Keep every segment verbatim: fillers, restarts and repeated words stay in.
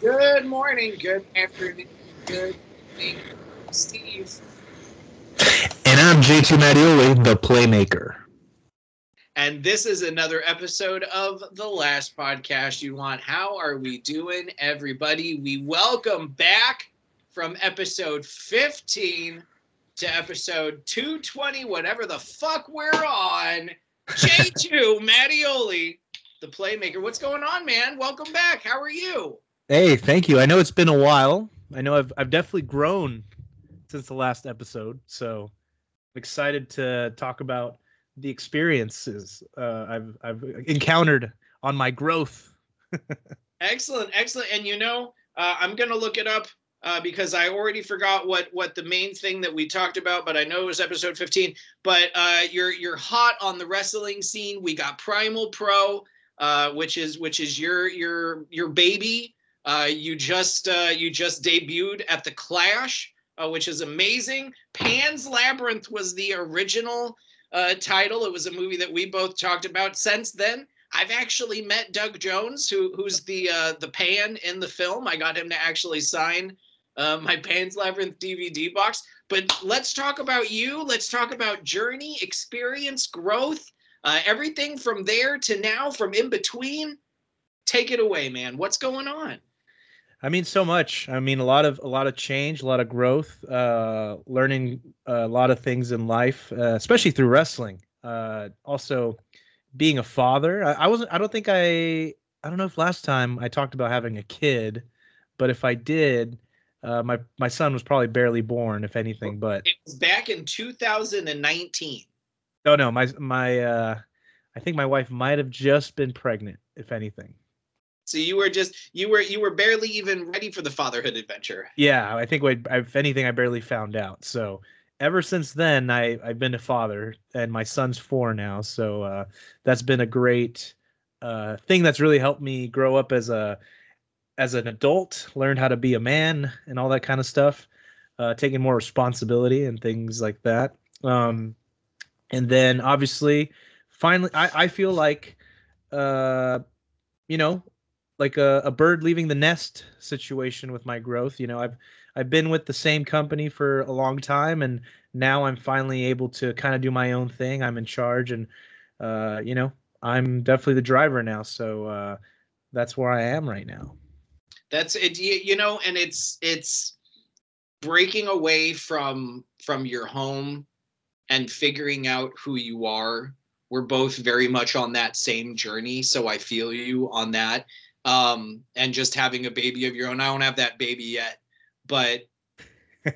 Good morning, good afternoon, good evening, Steve. And I'm J two Mattioli, the Playmaker. And this is another episode of The Last Podcast You Want. How are we doing, everybody? We welcome back from episode fifteen to episode two twenty, whatever the fuck we're on, J two Mattioli, the Playmaker. What's going on, man? Welcome back. How are you? Hey, thank you. I know it's been a while. I know I've I've definitely grown since the last episode, so I'm excited to talk about the experiences uh, I've I've encountered on my growth. Excellent, excellent. And you know, uh, I'm gonna look it up uh, because I already forgot what what the main thing that we talked about, but I know it was episode fifteen. But uh, you're you're hot on the wrestling scene. We got Primal Pro, uh, which is which is your your your baby. Uh, you just uh, you just debuted at The Clash, uh, which is amazing. Pan's Labyrinth was the original uh, title. It was a movie that we both talked about. Since then, I've actually met Doug Jones, who who's the uh, the Pan in the film. I got him to actually sign uh, my Pan's Labyrinth D V D box. But let's talk about you. Let's talk about journey, experience, growth, uh, everything from there to now, from in between. Take it away, man. What's going on? I mean, so much. I mean, a lot of a lot of change, a lot of growth, uh, learning a lot of things in life, uh, especially through wrestling. Uh, also, being a father. I, I wasn't. I don't think I. I don't know if last time I talked about having a kid, but if I did, uh, my my son was probably barely born, if anything. But it was back in two thousand nineteen. Oh no, my my. Uh, I think my wife might have just been pregnant, if anything. So you were just you were you were barely even ready for the fatherhood adventure. Yeah, I think we, if anything, I barely found out. So ever since then, I I've been a father, and my son's four now. So uh, that's been a great uh, thing that's really helped me grow up as a as an adult, learn how to be a man, and all that kind of stuff, uh, taking more responsibility and things like that. Um, and then obviously, finally, I I feel like uh, you know. like a, a bird leaving the nest situation with my growth. You know, I've I've been with the same company for a long time, and now I'm finally able to kind of do my own thing. I'm in charge, and, uh, you know, I'm definitely the driver now. So uh, that's where I am right now. That's it, you know, and it's it's breaking away from from your home and figuring out who you are. We're both very much on that same journey, so I feel you on that. Um, and just having a baby of your own. I don't have that baby yet, but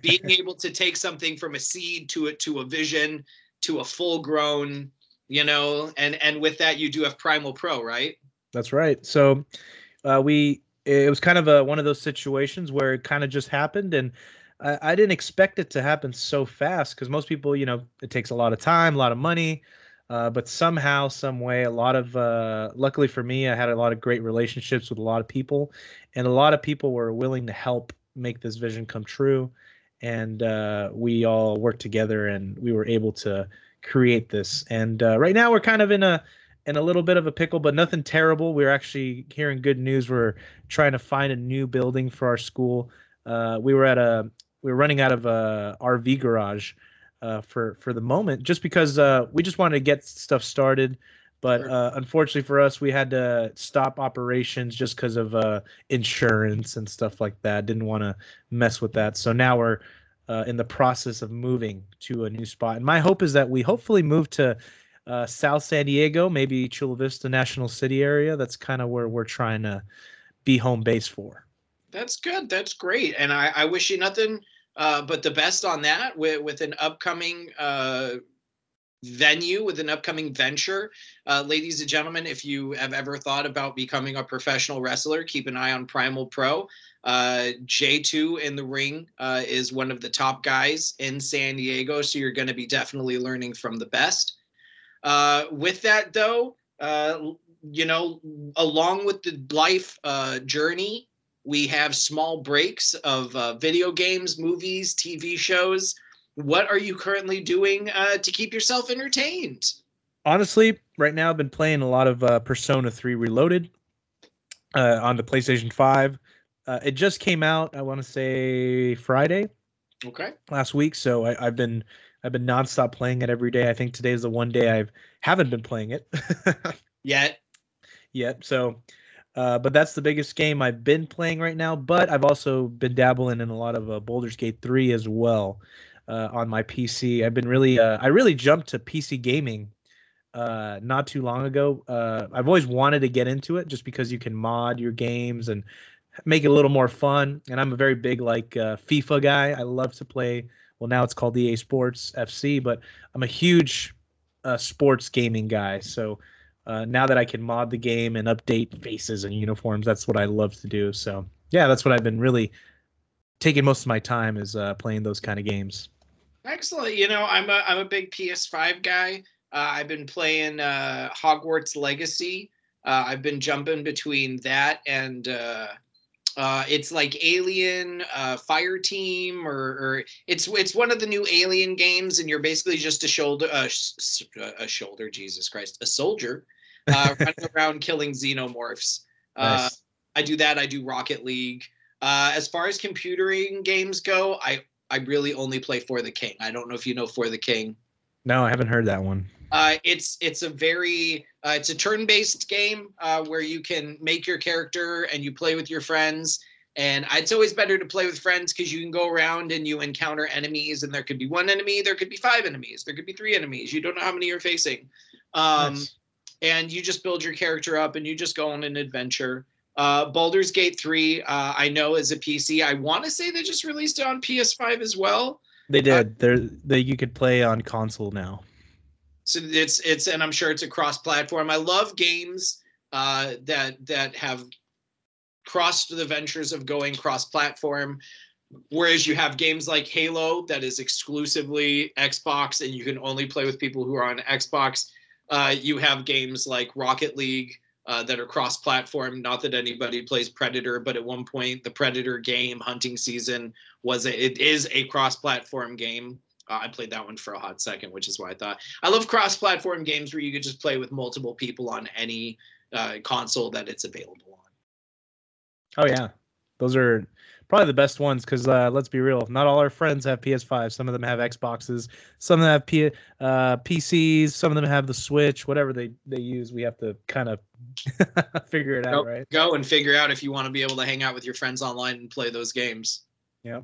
being able to take something from a seed to it, to a vision, to a full grown, you know, and, and with that, you do have Primal Pro, right? That's right. So, uh, we, it was kind of a, one of those situations where it kind of just happened, and I, I didn't expect it to happen so fast. 'Cause most people, you know, it takes a lot of time, a lot of money. Uh, but somehow, some way, a lot of, uh, luckily for me, I had a lot of great relationships with a lot of people, and a lot of people were willing to help make this vision come true. And uh, we all worked together, and we were able to create this. And uh, right now, we're kind of in a in a little bit of a pickle, but nothing terrible. We're actually hearing good news. We're trying to find a new building for our school. Uh, we were at a we were running out of a R V garage. Uh, for for the moment, just because uh, we just wanted to get stuff started, but uh, unfortunately for us, we had to stop operations just because of uh, insurance and stuff like that. Didn't want to mess with that, so now we're uh, in the process of moving to a new spot. And my hope is that we hopefully move to uh, South San Diego, maybe Chula Vista National City area. That's kind of where we're trying to be home base for. That's good. That's great, and I, I wish you nothing. Uh, but the best on that with, with an upcoming uh, venue, with an upcoming venture. Uh, ladies and gentlemen, if you have ever thought about becoming a professional wrestler, keep an eye on Primal Pro. Uh, J two in the ring uh, is one of the top guys in San Diego, so you're going to be definitely learning from the best. Uh, with that, though, uh, you know, along with the life uh, journey, we have small breaks of uh, video games, movies, T V shows. What are you currently doing uh, to keep yourself entertained? Honestly, right now I've been playing a lot of uh, Persona three Reloaded uh, on the PlayStation five. Uh, it just came out, I want to say Friday. Okay. Last week, so I, I've been I've been nonstop playing it every day. I think today is the one day I haven't been playing it yet. Yet. So, uh, but that's the biggest game I've been playing right now. But I've also been dabbling in a lot of uh, Baldur's Gate three as well uh, on my P C. I've been really uh, I really jumped to P C gaming uh, not too long ago. Uh, I've always wanted to get into it just because you can mod your games and make it a little more fun. And I'm a very big like uh, FIFA guy. I love to play. Well, now it's called E A Sports F C, but I'm a huge uh, sports gaming guy. So uh, now that I can mod the game and update faces and uniforms, that's what I love to do. So yeah, that's what I've been really taking most of my time is uh, playing those kind of games. Excellent. You know, I'm a I'm a big P S five guy. Uh, I've been playing uh, Hogwarts Legacy. Uh, I've been jumping between that and. Uh, Uh, it's like Alien uh, Fireteam, or, or it's it's one of the new Alien games, and you're basically just a shoulder, uh, sh- a shoulder, Jesus Christ, a soldier uh, running around killing xenomorphs. Uh, nice. I do that. I do Rocket League. Uh, as far as computering games go, I I really only play For the King. I don't know if you know For the King. No, I haven't heard that one. Uh, it's it's a very uh, it's a turn-based game uh, where you can make your character and you play with your friends. And it's always better to play with friends because you can go around and you encounter enemies, and there could be one enemy, there could be five enemies, there could be three enemies. You don't know how many you're facing. Um, nice. And you just build your character up and you just go on an adventure. Uh, Baldur's Gate three, uh, I know as a P C, I want to say they just released it on P S five as well. They did. Uh, there, they, you could play on console now. So it's it's and I'm sure it's a cross-platform. I love games uh, that that have crossed the ventures of going cross-platform. Whereas you have games like Halo that is exclusively Xbox, and you can only play with people who are on Xbox. Uh, you have games like Rocket League uh, that are cross-platform. Not that anybody plays Predator, but at one point the Predator game, Hunting Season, was a, it is a cross-platform game. Uh, I played that one for a hot second, which is why I thought. I love cross-platform games where you could just play with multiple people on any uh, console that it's available on. Oh, yeah. Those are probably the best ones because, uh, let's be real, not all our friends have P S five. Some of them have Xboxes. Some of them have P- uh, P Cs. Some of them have the Switch. Whatever they, they use, we have to kind of figure it out, go, right? Go and figure out if you want to be able to hang out with your friends online and play those games. Yeah.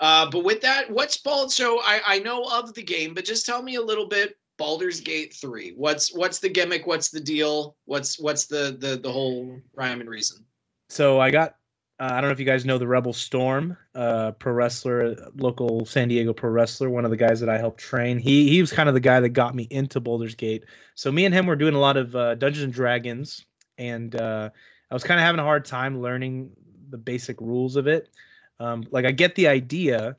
Uh, but with that, what's Bald? So I, I know of the game, but just tell me a little bit. Baldur's Gate three. What's what's the gimmick? What's the deal? What's what's the the the whole rhyme and reason? So I got. Uh, I don't know if you guys know the Rebel Storm, uh, pro wrestler, local San Diego pro wrestler. One of the guys that I helped train. He he was kind of the guy that got me into Baldur's Gate. So me and him were doing a lot of uh, Dungeons and Dragons, and uh, I was kind of having a hard time learning the basic rules of it. Um, like I get the idea,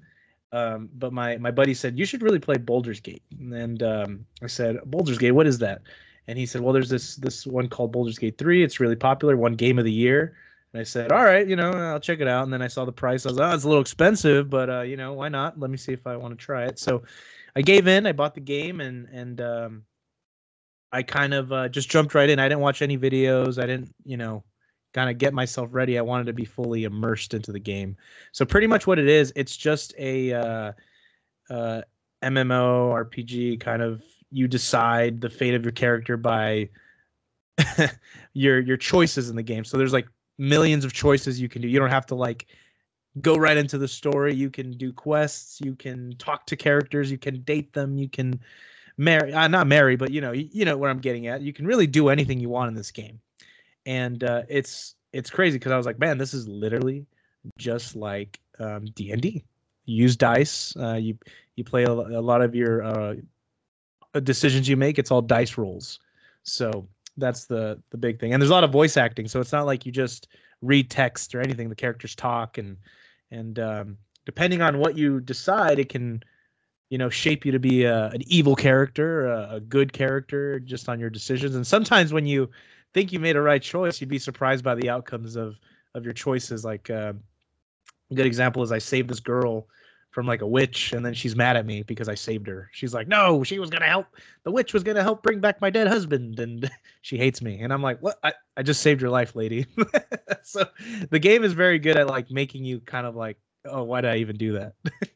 um, but my, my buddy said, you should really play Baldur's Gate. And um, I said, Baldur's Gate, what is that? And he said, well, there's this this one called Baldur's Gate three. It's really popular, one game of the year. And I said, all right, you know, I'll check it out. And then I saw the price. I was like, oh, it's a little expensive, but, uh, you know, why not? Let me see if I want to try it. So I gave in. I bought the game, and, and um, I kind of uh, just jumped right in. I didn't watch any videos. I didn't, you know. Kind of get myself ready. I wanted to be fully immersed into the game. So pretty much what it is, it's just a uh, uh, M M O R P G kind of. You decide the fate of your character by your your choices in the game. So there's like millions of choices you can do. You don't have to like go right into the story. You can do quests. You can talk to characters. You can date them. You can marry. Uh, not marry, but you know you, you know what I'm getting at. You can really do anything you want in this game. And uh, it's it's crazy because I was like, man, this is literally just like um, D and D. You use dice. Uh, you you play a, a lot of your uh, decisions you make. It's all dice rolls. So that's the the big thing. And there's a lot of voice acting. So it's not like you just read text or anything. The characters talk. And and um, depending on what you decide, it can, you know, shape you to be a, an evil character, a, a good character, just on your decisions. And sometimes when you think you made a right choice, you'd be surprised by the outcomes of of your choices. Like uh, a good example is I saved this girl from like a witch, and then she's mad at me because I saved her. She's like, no, she was gonna help. The witch was gonna help bring back my dead husband, and she hates me. And I'm like, what? I, I just saved your life, lady. So the game is very good at like making you kind of like, oh, why did I even do that?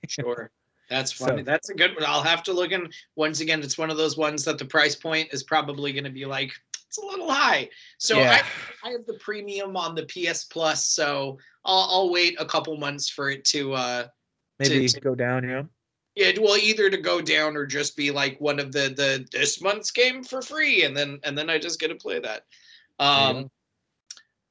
Sure. That's funny. So, that's a good one. I'll have to look in. Once again, it's one of those ones that the price point is probably going to be like, it's a little high. So yeah. I, I have the premium on the P S Plus, so I'll, I'll wait a couple months for it to uh, maybe to, to, go down. Yeah. Yeah. Well, either to go down or just be like one of the the this month's game for free, and then and then I just get to play that. Um, yeah.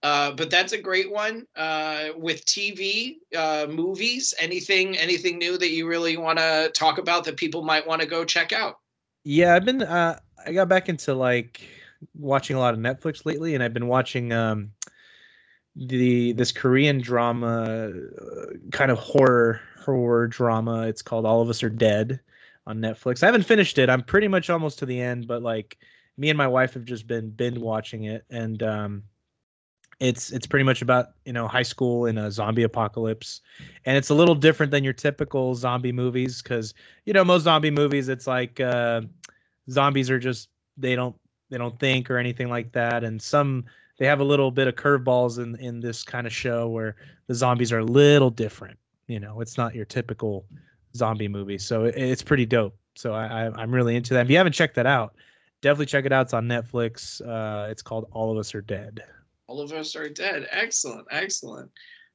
Uh, but that's a great one. Uh, with T V, uh, movies, anything, anything new that you really want to talk about that people might want to go check out? Yeah, I've been, uh, I got back into like watching a lot of Netflix lately, and I've been watching um, the this Korean drama, uh, kind of horror horror drama. It's called All of Us Are Dead on Netflix. I haven't finished it. I'm pretty much almost to the end, but like me and my wife have just been binge watching it, and um, It's it's pretty much about, you know, high school in a zombie apocalypse, and it's a little different than your typical zombie movies because, you know, most zombie movies, it's like uh, zombies are just they don't they don't think or anything like that. And some they have a little bit of curveballs in, in this kind of show where the zombies are a little different. You know, it's not your typical zombie movie. So it, it's pretty dope. So I, I, I'm really into that. If you haven't checked that out, definitely check it out. It's on Netflix. Uh, it's called All of Us Are Dead. All of Us Are Dead. Excellent, excellent.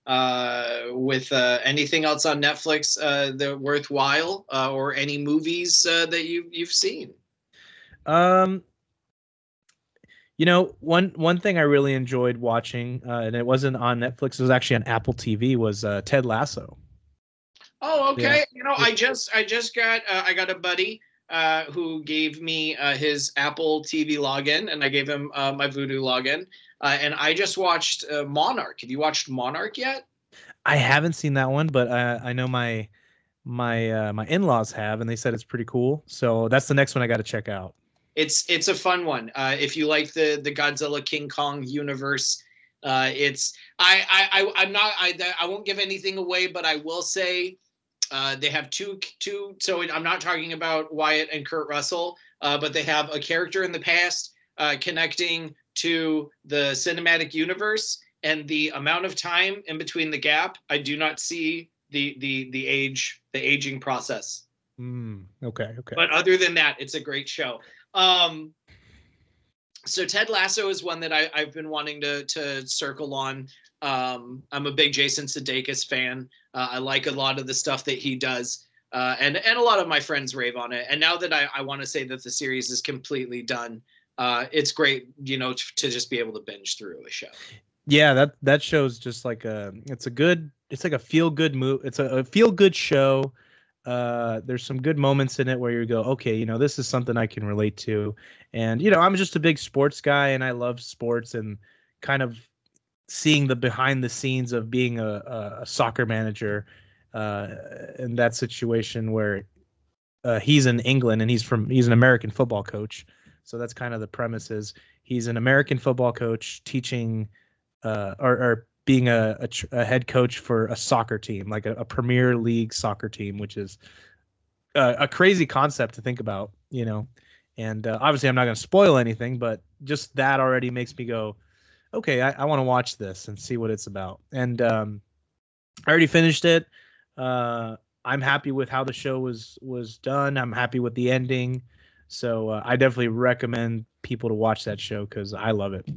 Uh, with uh, anything else on Netflix uh, that worthwhile, uh, or any movies uh, that you you've seen? Um, you know, one one thing I really enjoyed watching, uh, and it wasn't on Netflix. It was actually on Apple T V. Was uh, Ted Lasso. Oh, okay. Yeah. You know, I just I just got uh, I got a buddy uh, who gave me uh, his Apple T V login, and I gave him uh, my Vudu login. Uh, and I just watched uh, Monarch. Have you watched Monarch yet? I haven't seen that one, but uh, I know my my uh, my in-laws have, and they said it's pretty cool. So that's the next one I got to check out. It's it's a fun one. Uh, if you like the the Godzilla King Kong universe, uh, it's I I, I I'm not I I won't give anything away, but I will say uh, they have two two. So I'm not talking about Wyatt and Kurt Russell, uh, but they have a character in the past uh, connecting to the cinematic universe, and the amount of time in between the gap, I do not see the the the age the aging process. Mm, okay, okay. But other than that, it's a great show. Um, so Ted Lasso is one that I, I've been wanting to to circle on. Um, I'm a big Jason Sudeikis fan. Uh, I like a lot of the stuff that he does, uh, and and a lot of my friends rave on it. And now that I, I want to say that the series is completely done. Uh, it's great, you know, t- to just be able to binge through a show. Yeah, that that show's just like a, it's a good, it's like a feel good move. It's a, a feel good show. Uh, there's some good moments in it where you go, okay, you know, this is something I can relate to. And, you know, I'm just a big sports guy, and I love sports, and kind of seeing the behind the scenes of being a, a soccer manager uh, in that situation where uh, he's in England, and he's from, he's an American football coach. So that's kind of the premise, is he's an American football coach teaching uh, or, or being a, a, tr- a head coach for a soccer team, like a, a Premier League soccer team, which is uh, a crazy concept to think about, you know. And uh, obviously I'm not going to spoil anything, but just that already makes me go, okay, I, I want to watch this and see what it's about. And um, I already finished it. Uh, I'm happy with how the show was was done. I'm happy with the ending. So uh, I definitely recommend people to watch that show because I love it.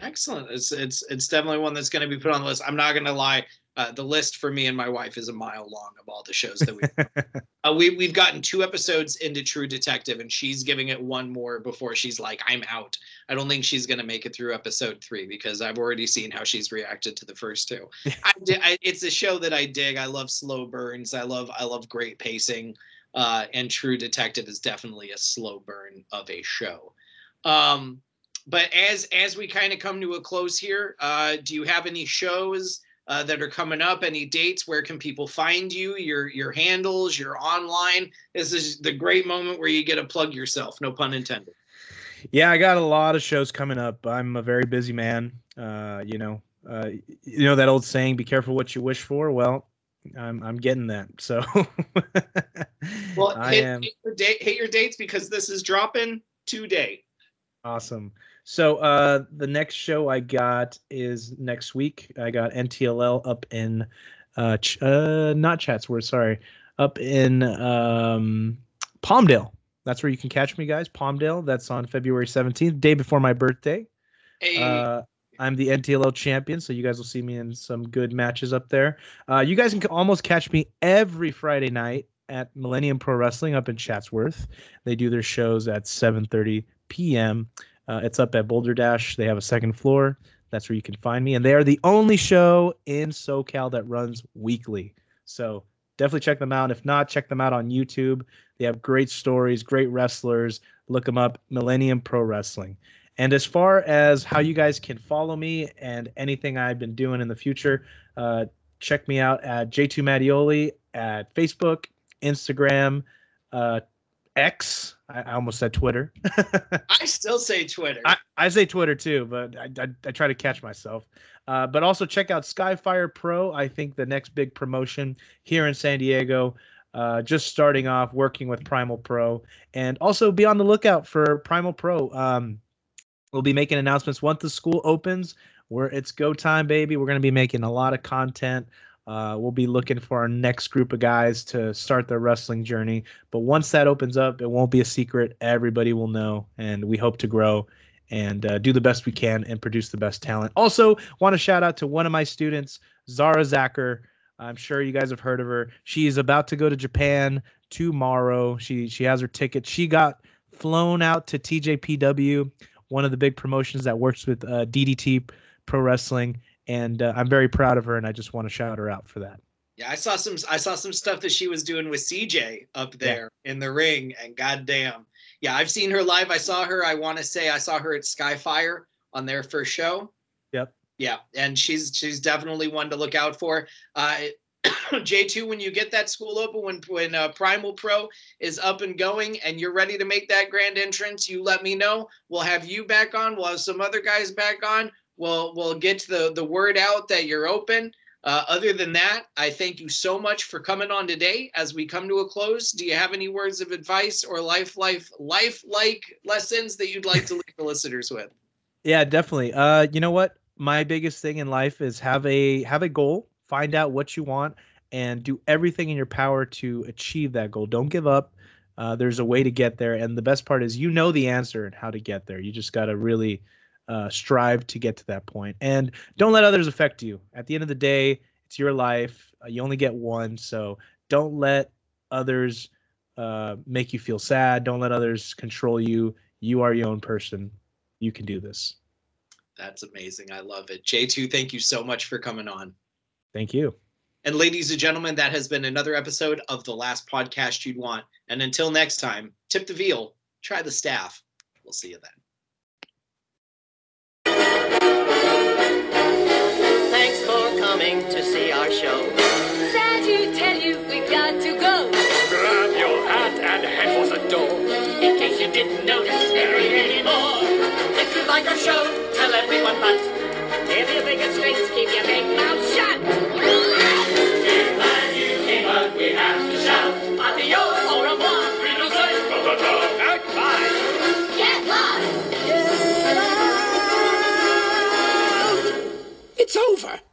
Excellent. It's it's it's definitely one that's going to be put on the list. I'm not going to lie. Uh, the list for me and my wife is a mile long of all the shows that we've uh, we, we've gotten two episodes into True Detective, and she's giving it one more before she's like, I'm out. I don't think she's going to make it through episode three because I've already seen how she's reacted to the first two. I, I, it's a show that I dig. I love slow burns. I love I love great pacing. Uh, and True Detective is definitely a slow burn of a show. Um, but as as we kind of come to a close here, uh, do you have any shows uh, that are coming up? Any dates? Where can people find you? Your your handles, your online. This is the great moment where you get to plug yourself. No pun intended. Yeah, I got a lot of shows coming up. I'm a very busy man. Uh, you know, uh, you know that old saying, "Be careful what you wish for." Well, I'm I'm getting that. So well, I hit, am... hit, your date, hit your dates because this is dropping today. Awesome. So uh, the next show I got is next week. I got N T L L up in uh, ch- uh not Chatsworth, sorry, up in um, Palmdale. That's where you can catch me, guys. Palmdale. That's on February seventeenth, day before my birthday. Hey. Uh, I'm the N T L L champion, so you guys will see me in some good matches up there. Uh, you guys can almost catch me every Friday night at Millennium Pro Wrestling up in Chatsworth. They do their shows at seven thirty p.m. Uh, it's up at Boulder Dash. They have a second floor. That's where you can find me. And they are the only show in SoCal that runs weekly. So definitely check them out. If not, check them out on YouTube. They have great stories, great wrestlers. Look them up, Millennium Pro Wrestling. And as far as how you guys can follow me and anything I've been doing in the future, uh, check me out at J two Mattioli at Facebook, Instagram, uh, X. I, I almost said Twitter. I still say Twitter. I, I say Twitter too, but I, I, I try to catch myself. Uh, but also check out Skyfire Pro. I think the next big promotion here in San Diego. Uh, just starting off working with Primal Pro, and also be on the lookout for Primal Pro. Um, We'll be making announcements once the school opens, where it's go time, baby. We're going to be making a lot of content. Uh, we'll be looking for our next group of guys to start their wrestling journey. But once that opens up, it won't be a secret. Everybody will know, and we hope to grow and uh, do the best we can and produce the best talent. Also, want to shout out to one of my students, Zara Zacher. I'm sure you guys have heard of her. She's about to go to Japan tomorrow. She, she has her ticket. She got flown out to T J P W, one of the big promotions that works with uh, D D T Pro Wrestling, and uh, I'm very proud of her, and I just want to shout her out for that. Yeah, I saw some I saw some stuff that she was doing with C J up there yeah. in the ring, and goddamn, yeah, I've seen her live. I saw her. I want to say I saw her at Skyfire on their first show. Yep. Yeah, and she's she's definitely one to look out for. Uh, J two, when you get that school open, when when uh, Primal Pro is up and going and you're ready to make that grand entrance, you let me know. We'll have you back on. We'll have some other guys back on. We'll we'll get the, the word out that you're open. Uh, other than that, I thank you so much for coming on today. As we come to a close, do you have any words of advice or life, life, life-like lessons that you'd like to leave the listeners with? Yeah, definitely. Uh, you know what? My biggest thing in life is have a have a goal. Find out what you want and do everything in your power to achieve that goal. Don't give up. Uh, there's a way to get there. And the best part is, you know, the answer and how to get there. You just got to really uh, strive to get to that point, and don't let others affect you. At the end of the day, it's your life. Uh, you only get one. So don't let others uh, make you feel sad. Don't let others control you. You are your own person. You can do this. That's amazing. I love it. J two, thank you so much for coming on. Thank you. And ladies and gentlemen, that has been another episode of The Last Podcast You'd Want. And until next time, tip the veal, try the staff. We'll see you then. Thanks for coming to see our show. Sad to tell you, we've got to go. Grab your hat and head for the door. In case you didn't notice, there ain't any more. If you like our show, tell everyone but. If you think it's things, keep your big mouth shut. If I knew came up, we have to shout. Adios, au revoir, Reloaded, Bye-bye, act fine. Get lost. Get out. It's over.